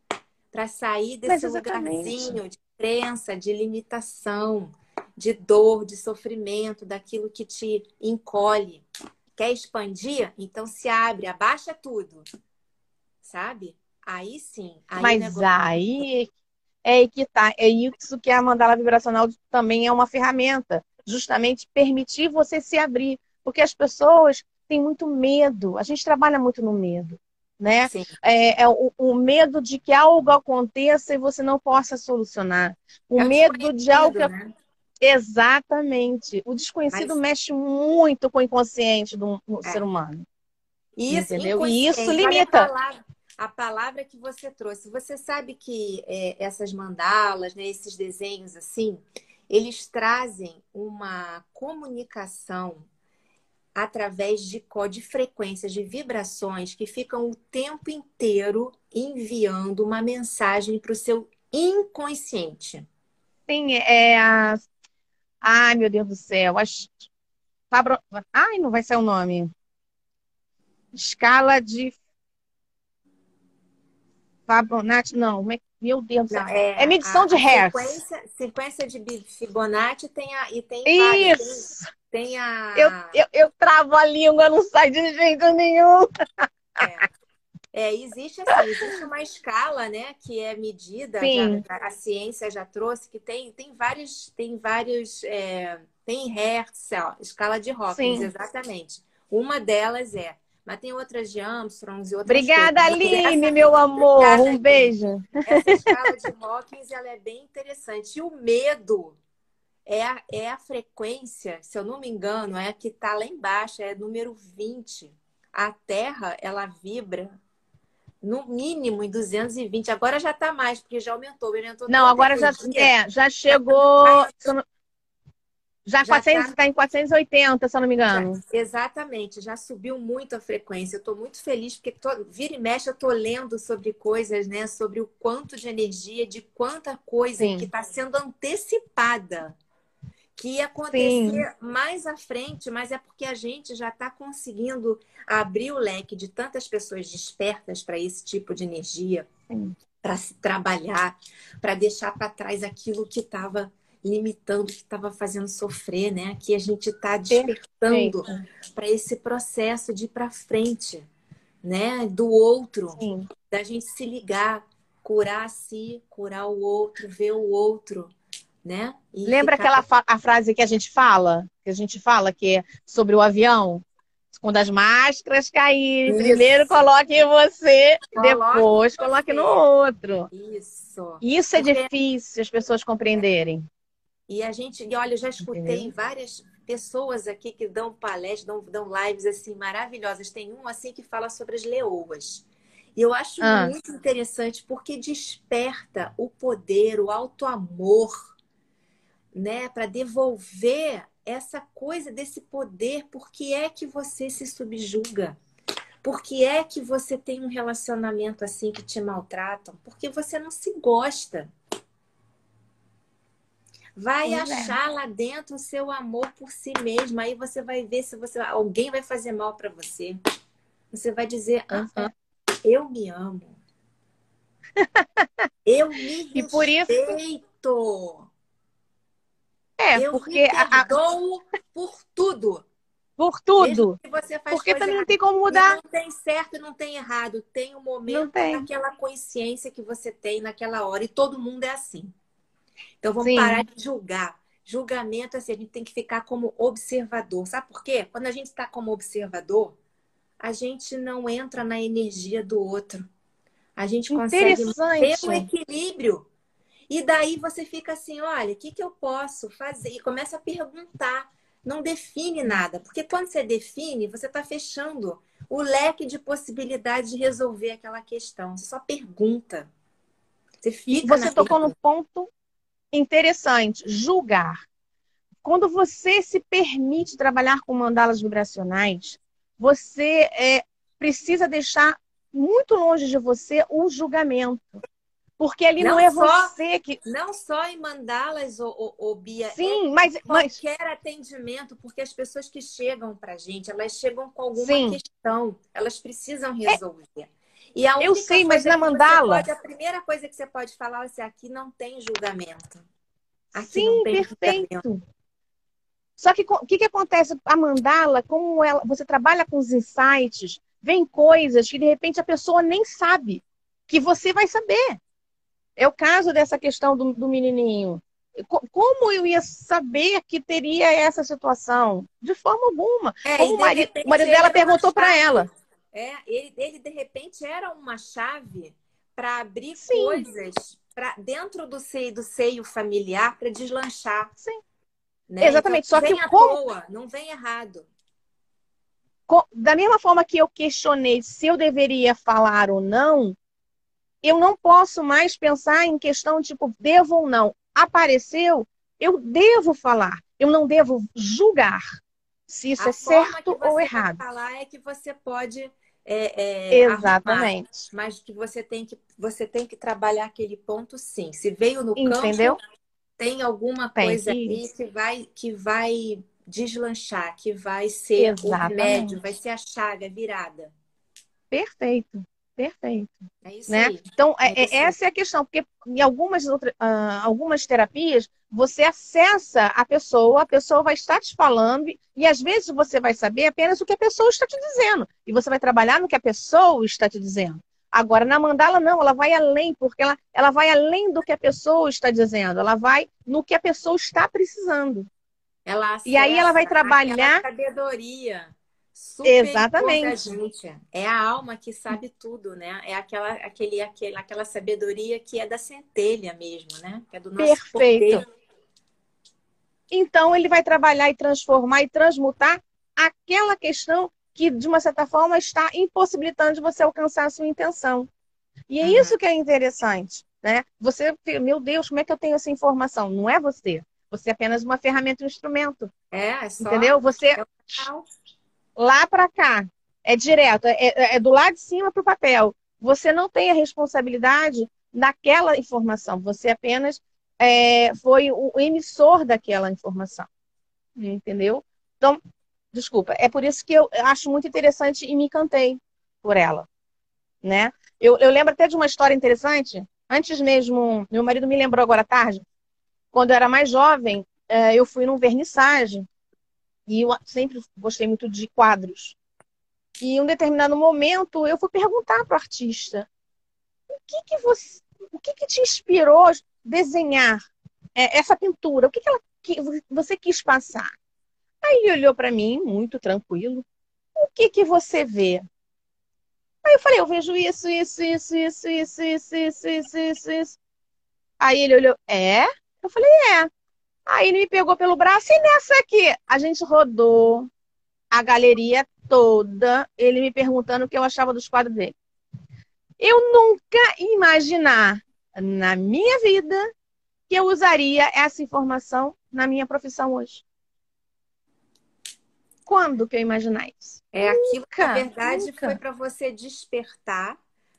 para sair desse lugarzinho de crença, de limitação, de dor, de sofrimento, daquilo que te encolhe. Quer expandir? Então se abre, abaixa tudo. Sabe? Aí sim. Aí é que tá. É isso que a mandala vibracional também é uma ferramenta. Justamente permitir você se abrir. Porque as pessoas têm muito medo. A gente trabalha muito no medo, né? O medo de que algo aconteça e você não possa solucionar. O medo de algo... né? Exatamente. O desconhecido mexe muito com o inconsciente do ser humano. Isso, entendeu? E isso limita. A palavra que você trouxe. Você sabe que essas mandalas, né, esses desenhos assim, eles trazem uma comunicação através de frequências, de vibrações que ficam o tempo inteiro enviando uma mensagem para o seu inconsciente. Sim, ai, meu Deus do céu. Ai, não vai ser o nome. Escala de... Fibonacci, não, meu Deus do céu. É medição de hertz. Sequência de Fibonacci tem isso. Tem a... Eu travo a língua, não sai de jeito nenhum. Existe uma escala, né, que é medida, a ciência já trouxe, que tem hertz, ó, escala de Hawkins, exatamente. Uma delas mas tem outras de Armstrong e outras... Obrigada, Aline, meu amor. Um beijo. Essa escala de Hawkins, ela é bem interessante. E o medo é a frequência, se eu não me engano, é a que está lá embaixo, é número 20. A Terra, ela vibra no mínimo em 220. Agora já está mais, porque já aumentou. Não, agora já chegou... Já está em 480, se eu não me engano. Já, exatamente, já subiu muito a frequência. Eu estou muito feliz, porque vira e mexe eu estou lendo sobre coisas, né? Sobre o quanto de energia, de quanta coisa Sim. que está sendo antecipada. Que ia acontecer Sim. mais à frente, mas é porque a gente já está conseguindo abrir o leque de tantas pessoas despertas para esse tipo de energia, para se trabalhar, para deixar para trás aquilo que estava... limitando, que estava fazendo sofrer, né? Aqui a gente está despertando para esse processo de ir para frente, né? Do outro, Sim. da gente se ligar, curar a si, curar o outro, ver o outro, né? E lembra ficar... a frase que a gente fala que é sobre o avião? Quando as máscaras caírem, Isso. primeiro coloque em você, depois coloque no outro. Isso. Isso é difícil as pessoas compreenderem. E a gente, olha, eu já escutei Entendeu? Várias pessoas aqui que dão palestras, dão lives assim maravilhosas. Tem uma assim que fala sobre as leoas. E eu acho muito interessante porque desperta o poder, o auto-amor, né, para devolver essa coisa desse poder. Por que é que você se subjuga? Por que é que você tem um relacionamento assim que te maltratam? Porque você não se gosta. Vai achar lá dentro o seu amor por si mesma. Aí você vai ver se alguém vai fazer mal para você. Você vai dizer, eu me amo. Eu me e por respeito. Eu porque perdoo por tudo. Por tudo. Que você faz porque também não tem como mudar. Não tem certo e não tem errado. Tem um momento daquela consciência que você tem naquela hora. E todo mundo é assim. Então, vamos Sim. parar de julgar. Julgamento é assim, a gente tem que ficar como observador. Sabe por quê? Quando a gente está como observador, a gente não entra na energia do outro. A gente consegue ter um equilíbrio. E daí você fica assim, olha, o que, que eu posso fazer? E começa a perguntar. Não define nada. Porque quando você define, você está fechando o leque de possibilidades de resolver aquela questão. Você só pergunta. Você fica Você tocou num ponto interessante. Julgar. Quando você se permite trabalhar com mandalas vibracionais, você precisa deixar muito longe de você o julgamento. Porque ali não é você que... Não só em mandalas, Bia. Sim, mas... Qualquer atendimento, porque as pessoas que chegam pra gente, elas chegam com alguma Sim. questão. Elas precisam resolver. E a única coisa mas na mandala... A primeira coisa que você pode falar é assim, aqui não tem julgamento. Aqui Sim, perfeito. Julgamento. Só que o que acontece? A mandala, como ela, você trabalha com os insights, vem coisas que de repente a pessoa nem sabe, que você vai saber. É o caso dessa questão do menininho. Como eu ia saber que teria essa situação? De forma alguma. O marido dela perguntou para ela. Ele de repente era uma chave para abrir Sim. coisas dentro do seio familiar para deslanchar. Sim. Né? Exatamente. Então, só que não vem errado. Da mesma forma que eu questionei se eu deveria falar ou não, eu não posso mais pensar em questão tipo, devo ou não. Apareceu, eu devo falar. Eu não devo julgar se isso é certo ou errado. A forma que você pode falar é que você pode Exatamente. Arrumar, mas que você tem que trabalhar aquele ponto sim. Se veio no Entendeu? Campo, tem alguma coisa ali que vai deslanchar, que vai ser Exatamente. O remédio, vai ser a chaga virada. Perfeito. Perfeito. É isso né? aí. Então, essa é a questão. Porque em algumas terapias, você acessa a pessoa vai estar te falando e às vezes você vai saber apenas o que a pessoa está te dizendo. E você vai trabalhar no que a pessoa está te dizendo. Agora, na mandala, não. Ela vai além, porque ela vai além do que a pessoa está dizendo. Ela vai no que a pessoa está precisando. Ela acessa e aí ela vai trabalhar... sabedoria. Exatamente. É a alma que sabe tudo, né? É aquela sabedoria que é da centelha mesmo, né? Que é do nosso Perfeito. Poder. Então, ele vai trabalhar e transformar e transmutar aquela questão que, de uma certa forma, está impossibilitando de você alcançar a sua intenção. E é isso que é interessante, né? Você, meu Deus, como é que eu tenho essa informação? Não é você. Você é apenas uma ferramenta, um instrumento. É só... Entendeu? Você... Lá para cá. É direto. É do lado de cima para o papel. Você não tem a responsabilidade daquela informação. Você apenas foi o emissor daquela informação. Entendeu? Então, desculpa. É por isso que eu acho muito interessante e me encantei por ela. Né? Eu lembro até de uma história interessante. Antes mesmo, meu marido me lembrou agora à tarde. Quando eu era mais jovem, eu fui num vernissage e eu sempre gostei muito de quadros. E em um determinado momento, eu fui perguntar para o artista: o que te inspirou desenhar essa pintura? O que você quis passar? Aí ele olhou para mim, muito tranquilo: o que você vê? Aí eu falei: eu vejo isso, isso, isso, isso, isso, isso, isso, isso, isso, isso. Aí ele olhou: é? Eu falei: é. Aí ele me pegou pelo braço e nessa aqui. A gente rodou a galeria toda, ele me perguntando o que eu achava dos quadros dele. Eu nunca ia imaginar na minha vida que eu usaria essa informação na minha profissão hoje. Quando que eu imaginar isso? É aquilo que, na verdade, nunca. Foi para você despertar,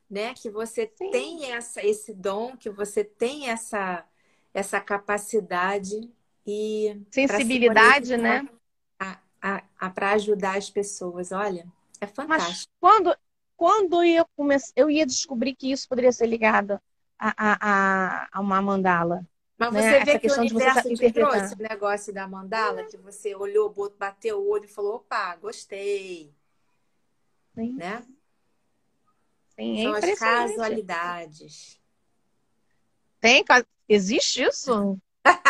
né? Que você Sim. tem esse dom, que você tem essa capacidade e... sensibilidade, pra né? Para ajudar as pessoas. Olha, é fantástico. Mas quando eu ia descobrir que isso poderia ser ligado a uma mandala. Mas né? Você vê essa que o universo te trouxe o negócio da mandala, que você olhou, bateu o olho e falou: opa, gostei. Sim. Né? Sim, são as casualidades. Tem casualidades. Existe isso?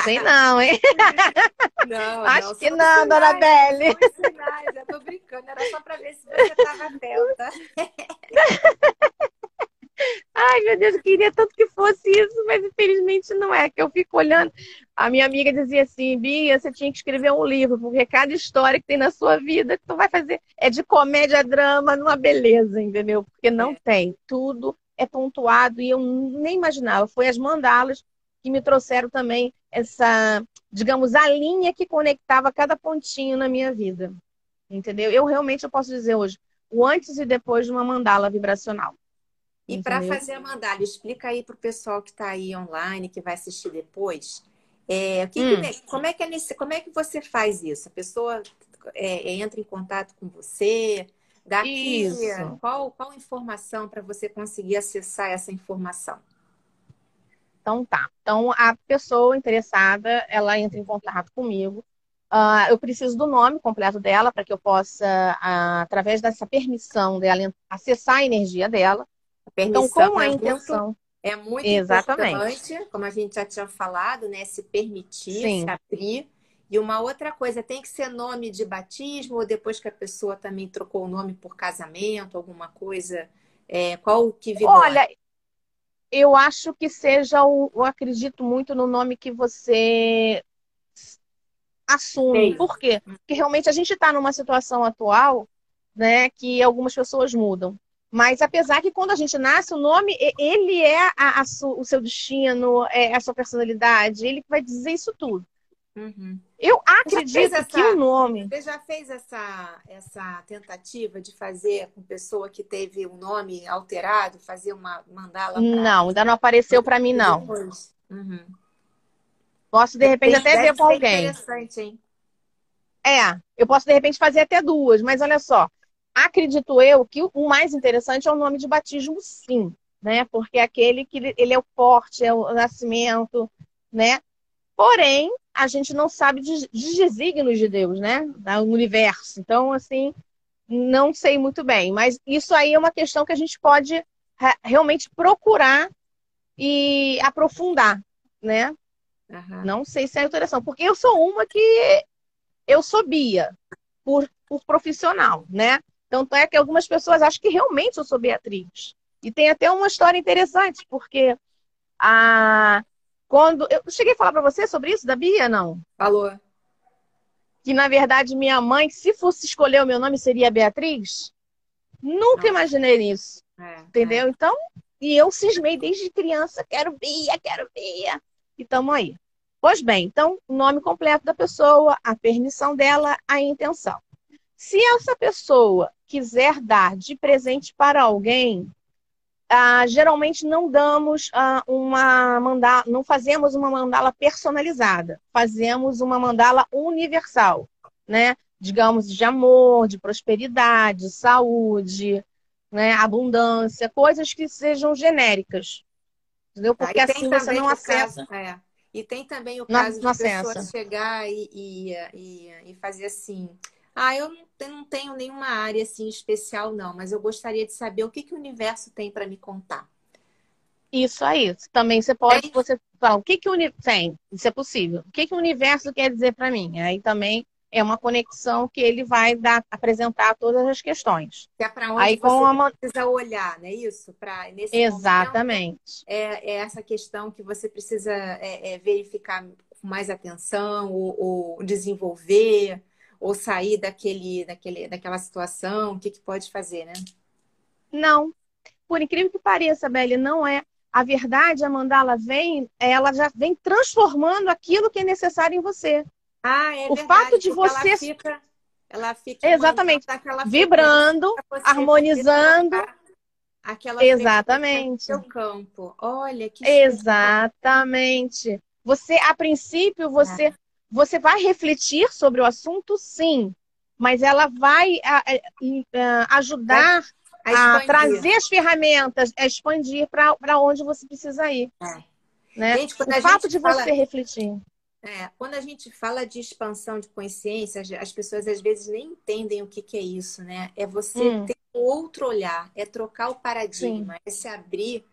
Sei não, hein? Não, acho que não, sinais, dona Bélie. Eu tô brincando, era só pra ver se você tava atenta. Ai, meu Deus, eu queria tanto que fosse isso, mas infelizmente não é, que eu fico olhando. A minha amiga dizia assim: Bia, você tinha que escrever um livro, porque cada história que tem na sua vida que tu vai fazer é de comédia, drama, numa beleza, entendeu? Porque não tem, tudo é pontuado e eu nem imaginava. Foi as mandalas que me trouxeram também essa, digamos, a linha que conectava cada pontinho na minha vida. Entendeu? Eu realmente posso dizer hoje o antes e depois de uma mandala vibracional. E para fazer a mandala, explica aí para o pessoal que está aí online, que vai assistir depois, como é que você faz isso? A pessoa entra em contato com você... Daqui, qual informação para você conseguir acessar essa informação? Então tá. Então a pessoa interessada, ela entra em contato comigo. Eu preciso do nome completo dela para que eu possa, através dessa permissão dela, acessar a energia dela. A permissão, então, como a intenção... É muito importante, como a gente já tinha falado, né? Se permitir, Sim. se abrir. E uma outra coisa, tem que ser nome de batismo ou depois que a pessoa também trocou o nome por casamento, alguma coisa? Qual que vigora? Olha, eu acho que seja, eu acredito muito no nome que você assume. Sei. Por quê? Porque realmente a gente está numa situação atual, né, que algumas pessoas mudam. Mas apesar que quando a gente nasce, o nome, ele é o seu destino, é a sua personalidade, ele vai dizer isso tudo. Uhum. Eu acredito que o nome... Você já fez essa tentativa de fazer com pessoa que teve um nome alterado, fazer uma mandala? Não, ainda não apareceu para mim, não. Uhum. Posso, de repente, até ver com alguém. Interessante, hein? Eu posso, de repente, fazer até duas, mas olha só. Acredito eu que o mais interessante é o nome de batismo, sim. Né? Porque é aquele que ele é o porte, é o nascimento, né? Porém, a gente não sabe de desígnios de Deus, né? Do universo. Então, assim, não sei muito bem. Mas isso aí é uma questão que a gente pode realmente procurar e aprofundar, né? Uhum. Não sei se é interessante. Porque eu sou uma que... Eu sou Bia, por profissional, né? Tanto é que algumas pessoas acham que realmente eu sou Beatriz. E tem até uma história interessante, porque a... Quando eu cheguei a falar para você sobre isso, da Bia, não? Falou. que, na verdade, minha mãe, se fosse escolher o meu nome, seria Beatriz? Nunca imaginei isso. Entendeu? Então, e eu cismei desde criança, quero Bia, e estamos aí. Pois bem, então, o nome completo da pessoa, a permissão dela, a intenção. Se essa pessoa quiser dar de presente para alguém, geralmente não damos uma mandala, não fazemos uma mandala personalizada, fazemos uma mandala universal, né? Digamos, de amor, de prosperidade, saúde, né? Abundância, coisas que sejam genéricas, entendeu? Porque assim você não acessa. E tem também o caso de pessoas chegar e fazer assim: ah, eu não tenho nenhuma área assim especial, não, mas eu gostaria de saber o que, que o universo tem para me contar. Isso aí. Também você pode falar o que, que o universo tem. Isso é possível. O que, que o universo quer dizer para mim? Aí também é uma conexão que ele vai dar, apresentar todas as questões. Que é para onde aí, você precisa olhar, não é isso? Pra, nesse momento, é essa questão que você precisa verificar com mais atenção, ou desenvolver, ou sair daquela situação. O que, que pode fazer, né? Não. Por incrível que pareça, Bélie, não é. A verdade, a mandala vem, ela já vem transformando aquilo que é necessário em você. Ah, é verdade, o fato de você ela fica exatamente vibrando, harmonizando aquela exatamente seu campo. Olha que exatamente. Você a princípio você vai refletir sobre o assunto, sim, mas ela vai ajudar a trazer as ferramentas, a expandir para onde você precisa ir. Né? Gente, o fato de você refletir. Quando a gente fala de expansão de consciência, as pessoas às vezes nem entendem o que, que é isso, né? É você ter um outro olhar, é trocar o paradigma, é se abrir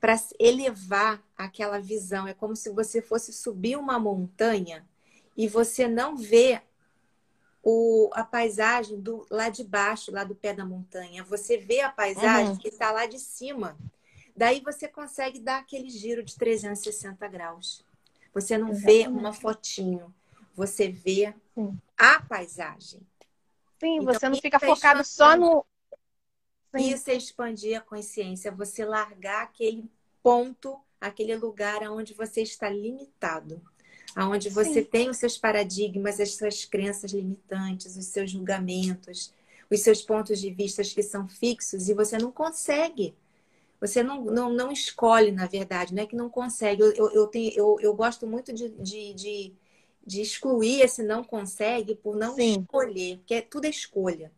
para elevar aquela visão. É como se você fosse subir uma montanha e você não vê a paisagem lá de baixo, lá do pé da montanha. Você vê a paisagem que está lá de cima. Daí você consegue dar aquele giro de 360 graus. Você não vê uma fotinho, você vê a paisagem. Sim, então, você não fica focado só no... Isso é expandir a consciência, você largar aquele ponto, aquele lugar onde você está limitado, onde você tem os seus paradigmas, as suas crenças limitantes, os seus julgamentos, os seus pontos de vista que são fixos e você não consegue. Você não escolhe, na verdade, não é que não consegue. Eu gosto muito de excluir esse não consegue por não escolher, porque tudo é escolha.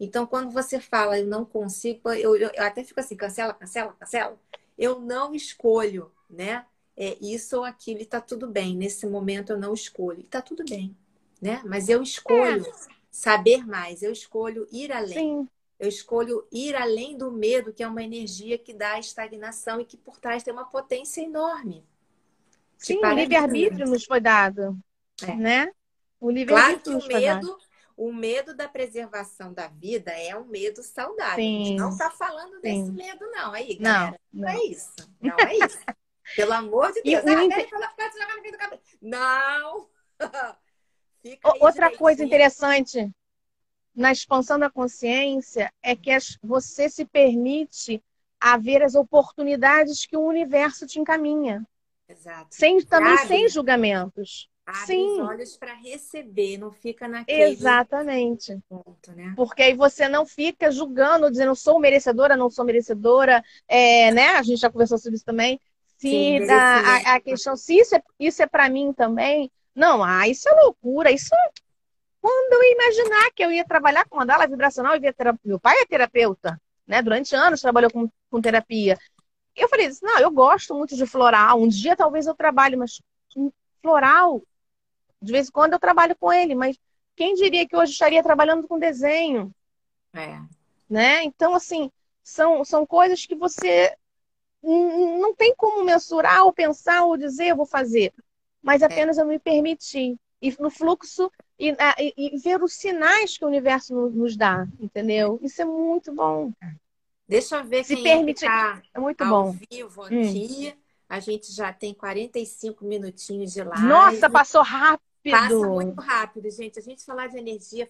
Então, quando você fala eu não consigo, eu até fico assim, cancela, cancela, cancela. Eu não escolho, né? É isso ou aquilo e tá tudo bem. Nesse momento eu não escolho. E tá tudo bem, né? Mas eu escolho saber mais, eu escolho ir além. Sim. Eu escolho ir além do medo, que é uma energia que dá estagnação e que por trás tem uma potência enorme. Sim, o livre-arbítrio nos foi dado. Né? O livre-arbítrio nos foi dado. O medo da preservação da vida é um medo saudável. Sim. A gente não está falando desse medo, não. Aí, galera, não é isso. Não é isso. Pelo amor de Deus. Não! Fica aí outra coisa interessante na expansão da consciência é que você se permite a ver as oportunidades que o universo te encaminha. Exato. Sem julgamentos. Abre os olhos para receber, não fica naquele ponto, né? Porque aí você não fica julgando, dizendo sou merecedora, não sou merecedora, né? A gente já conversou sobre isso também. A questão, se isso é para mim também, não, isso é loucura, isso é... Quando eu ia imaginar que eu ia trabalhar com mandala vibracional, meu pai é terapeuta, né? Durante anos trabalhou com terapia. Eu falei assim, não, eu gosto muito de floral, um dia talvez eu trabalhe, mas floral, de vez em quando eu trabalho com ele, mas quem diria que hoje eu estaria trabalhando com desenho? Né? Então, assim, são coisas que você não tem como mensurar ou pensar ou dizer eu vou fazer, mas apenas eu me permiti. E no fluxo, e ver os sinais que o universo nos dá, entendeu? Isso é muito bom. Deixa eu ver se permite. É muito bom. Vivo aqui. A gente já tem 45 minutinhos de live. Nossa, passou rápido. Passa muito rápido, gente. A gente falar de energia,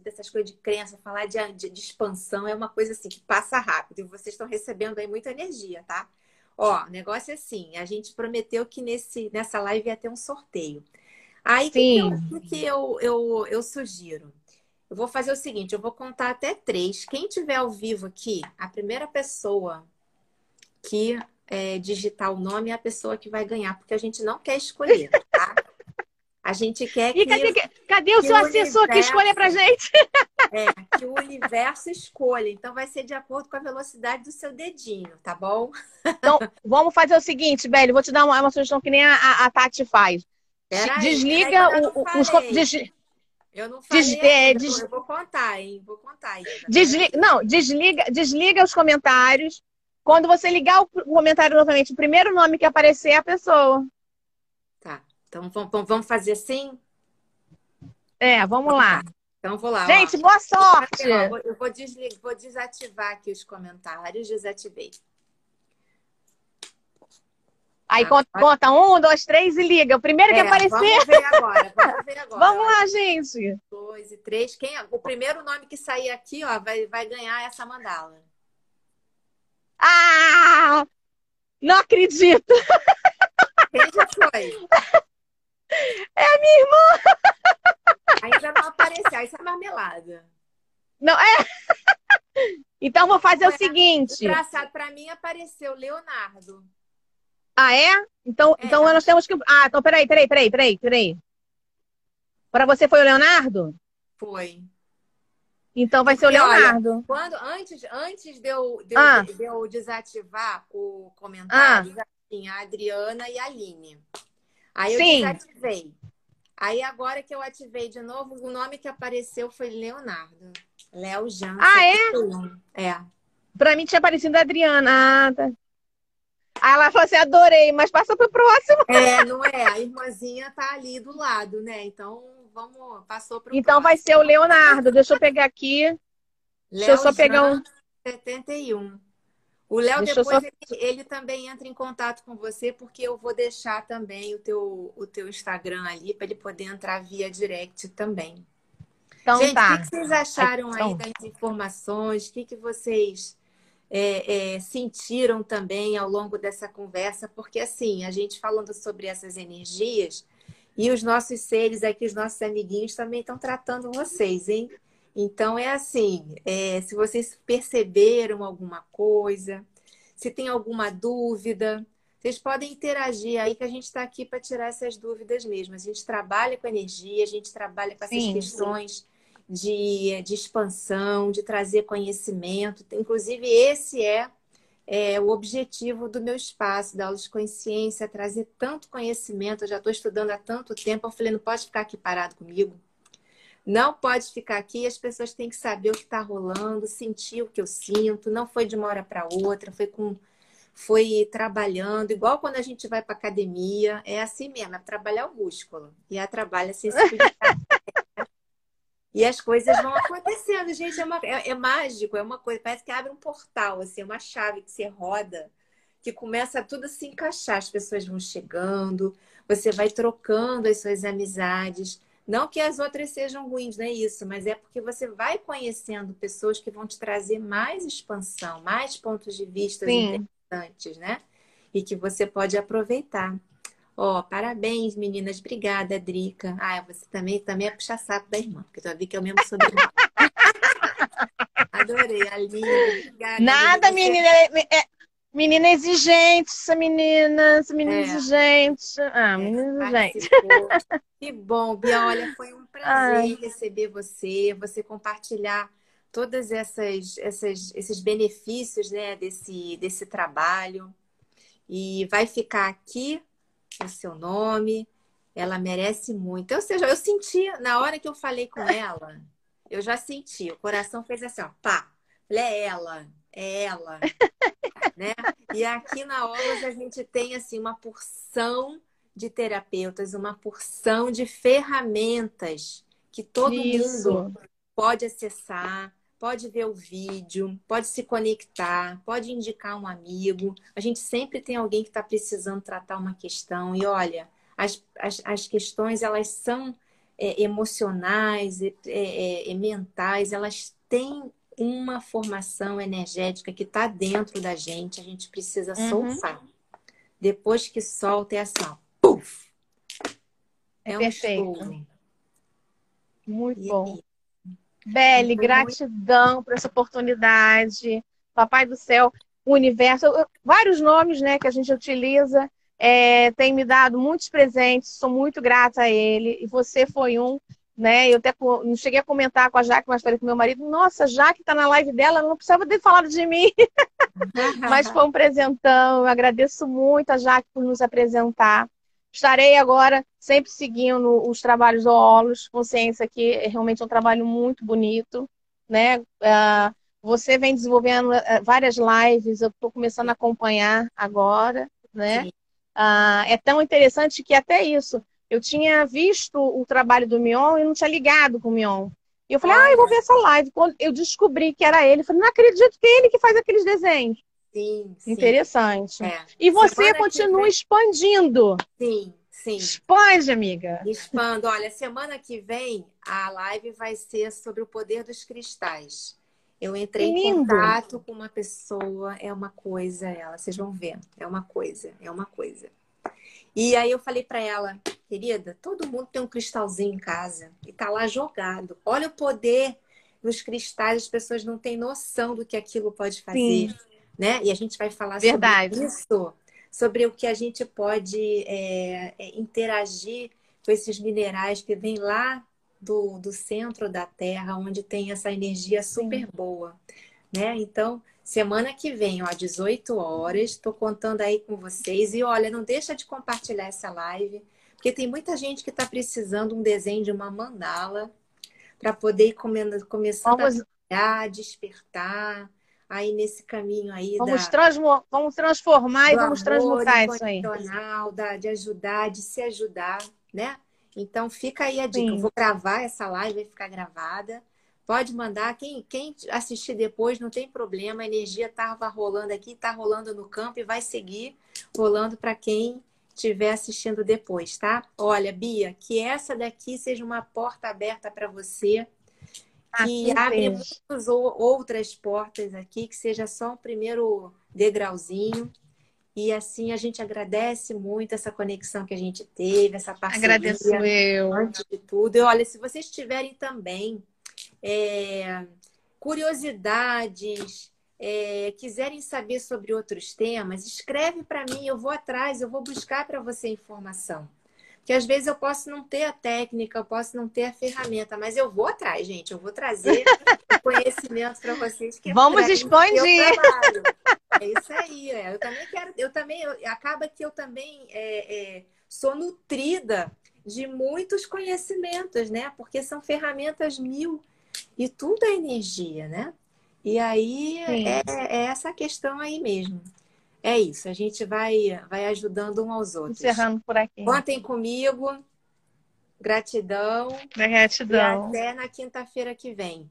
dessas coisas de crença, falar de expansão é uma coisa assim que passa rápido. E vocês estão recebendo aí muita energia, tá? Ó, o negócio é assim, a gente prometeu que nessa live ia ter um sorteio. Aí o que eu sugiro? Eu vou fazer o seguinte, eu vou contar até 3. Quem tiver ao vivo aqui, a primeira pessoa que digitar o nome é a pessoa que vai ganhar, porque a gente não quer escolher, tá? A gente quer que... cadê o seu assessor que escolha pra gente? É, que o universo escolha. Então, vai ser de acordo com a velocidade do seu dedinho, tá bom? Então, vamos fazer o seguinte, Bélie. Vou te dar uma sugestão que nem a Tati faz. Peraí, desliga eu vou contar, hein? Vou contar ainda. Desliga os comentários. Quando você ligar o comentário novamente, o primeiro nome que aparecer é a pessoa. Então, vamos fazer assim? É, vamos lá. Então, vou lá. Gente, ó. Boa sorte! Eu vou desativar aqui os comentários. Desativei. Aí conta 1, 2, 3 e liga. O primeiro que aparecer... Vamos ver agora. Vamos lá, gente. 2 e 3. O primeiro nome que sair aqui, ó, vai ganhar essa mandala. Ah! Não acredito! Quem já foi? É a minha irmã! Ainda não apareceu, isso é marmelada. Não, é? Então vou fazer o seguinte. Engraçado, pra mim apareceu Leonardo. Ah, é? Então nós temos que... Ah, então peraí. Pra você foi o Leonardo? Foi. Então vai ser o Leonardo. Olha, antes de eu desativar o comentário, a Adriana e a Aline. Aí eu desativei. Aí agora que eu ativei de novo, o nome que apareceu foi Leonardo. Léo Jansen. Ah, é? É. Pra mim tinha aparecido a Adriana. Ah, tá. Aí ela falou assim, adorei, mas passa pro próximo. É, não é? A irmãzinha tá ali do lado, né? Então, passou pro próximo. Vai ser o Leonardo. Deixa eu pegar aqui. Deixa eu só pegar um... 71. O Léo, depois ele também entra em contato com você, porque eu vou deixar também o teu Instagram ali para ele poder entrar via direct também. Então, gente, o que vocês acharam aí das informações? O que vocês sentiram também ao longo dessa conversa? Porque, assim, a gente falando sobre essas energias e os nossos seres aqui, os nossos amiguinhos também estão tratando vocês, hein? Então, é assim, se vocês perceberam alguma coisa, se tem alguma dúvida, vocês podem interagir aí, que a gente está aqui para tirar essas dúvidas mesmo. A gente trabalha com energia, a gente trabalha com essas questões de expansão, de trazer conhecimento. Inclusive, esse é o objetivo do meu espaço, da Olos Consciência, trazer tanto conhecimento. Eu já estou estudando há tanto tempo, eu falei, não pode ficar aqui parado comigo. Não pode ficar aqui, as pessoas têm que saber o que está rolando, sentir o que eu sinto. Não foi de uma hora para outra, foi trabalhando. Igual quando a gente vai para academia, é assim mesmo, é trabalhar o músculo. E trabalha a sensibilidade. E as coisas vão acontecendo, gente. É mágico, é uma coisa. Parece que abre um portal, assim, uma chave que você roda, que começa tudo a se encaixar. As pessoas vão chegando, você vai trocando as suas amizades. Não que as outras sejam ruins, não é isso, mas é porque você vai conhecendo pessoas que vão te trazer mais expansão, mais pontos de vista interessantes, né? E que você pode aproveitar. Ó, parabéns, meninas. Obrigada, Drica. Ah, você também é puxa-saco da irmã, porque eu vi que eu mesmo sou da irmã. Adorei, Aline. Obrigada. Nada, menina. Menina exigente, essa menina exigente. Ah, menina exigente. Que bom, Bia. Olha, foi um prazer receber você, compartilhar todos esses benefícios, né, desse trabalho. E vai ficar aqui o seu nome. Ela merece muito. Ou seja, eu senti, na hora que eu falei com ela, eu já senti. O coração fez assim, ó, pá. É ela. É ela, né? E aqui na Olos a gente tem assim uma porção de terapeutas, uma porção de ferramentas que todo mundo pode acessar, pode ver o vídeo, pode se conectar, pode indicar um amigo. A gente sempre tem alguém que está precisando tratar uma questão. E olha, as questões, elas são emocionais, mentais, elas têm uma formação energética que está dentro da gente, a gente precisa soltar. Depois que solta, é assim, ó, puff! É um perfeito. Estouro. Muito bom. Bélie, gratidão por essa oportunidade. Papai do céu, o universo, vários nomes, né, que a gente utiliza, tem me dado muitos presentes, sou muito grata a ele, e você foi um, né, eu até não cheguei a comentar com a Jaque, mas falei com meu marido, nossa, a Jaque tá na live dela, ela não precisava ter falado de mim, mas foi um presentão, eu agradeço muito a Jaque por nos apresentar. Estarei agora sempre seguindo os trabalhos do Olos Consciência, que é realmente um trabalho muito bonito, né? Você vem desenvolvendo várias lives, eu estou começando a acompanhar agora, né? É tão interessante que até isso, eu tinha visto o trabalho do Mion e não tinha ligado com o Mion. E eu falei, eu vou ver essa live. Quando eu descobri que era ele, eu falei, não acredito que é ele que faz aqueles desenhos. Sim, sim. Interessante. E você semana continua expandindo. Sim, sim. Expande, amiga. Expando. Olha, semana que vem a live vai ser sobre o poder dos cristais. Eu entrei em contato com uma pessoa, é uma coisa ela, vocês vão ver. É uma coisa. E aí eu falei pra ela, querida, todo mundo tem um cristalzinho em casa e tá lá jogado. Olha o poder dos cristais, as pessoas não têm noção do que aquilo pode fazer. Sim. Né? E a gente vai falar sobre isso, sobre o que a gente pode interagir com esses minerais que vêm lá do centro da Terra, onde tem essa energia super boa. Né? Então, semana que vem, ó, 18 horas, estou contando aí com vocês. E olha, não deixa de compartilhar essa live, porque tem muita gente que está precisando um desenho de uma mandala para poder começar a trabalhar, despertar. Aí nesse caminho aí vamos transformar e vamos transmutar isso aí. De ajudar, de se ajudar, né? Então fica aí a dica. Sim. Eu vou gravar essa live, vai ficar gravada. Pode mandar. Quem assistir depois, não tem problema. A energia estava rolando aqui, está rolando no campo e vai seguir rolando para quem estiver assistindo depois, tá? Olha, Bia, que essa daqui seja uma porta aberta para você. Que abre muitas outras portas aqui, que seja só um primeiro degrauzinho. E assim a gente agradece muito essa conexão que a gente teve, essa parceria. Agradeço eu. Antes de tudo. E olha, se vocês tiverem também curiosidades, quiserem saber sobre outros temas, escreve para mim, eu vou atrás, eu vou buscar para você informação. Porque às vezes eu posso não ter a técnica, eu posso não ter a ferramenta, mas eu vou atrás, gente. Eu vou trazer conhecimento para vocês. Que vamos expandir! É isso aí. Eu também quero. Acaba que eu também sou nutrida de muitos conhecimentos, né? Porque são ferramentas mil e tudo é energia, né? E aí é essa questão aí mesmo. É isso, a gente vai ajudando um aos outros. Encerrando por aqui. Contem comigo. Gratidão. Gratidão. E até na quinta-feira que vem.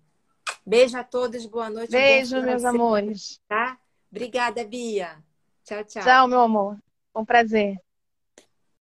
Beijo a todos, boa noite. Beijo, meus amores. Tá? Obrigada, Bia. Tchau, tchau. Tchau, meu amor. Foi um prazer.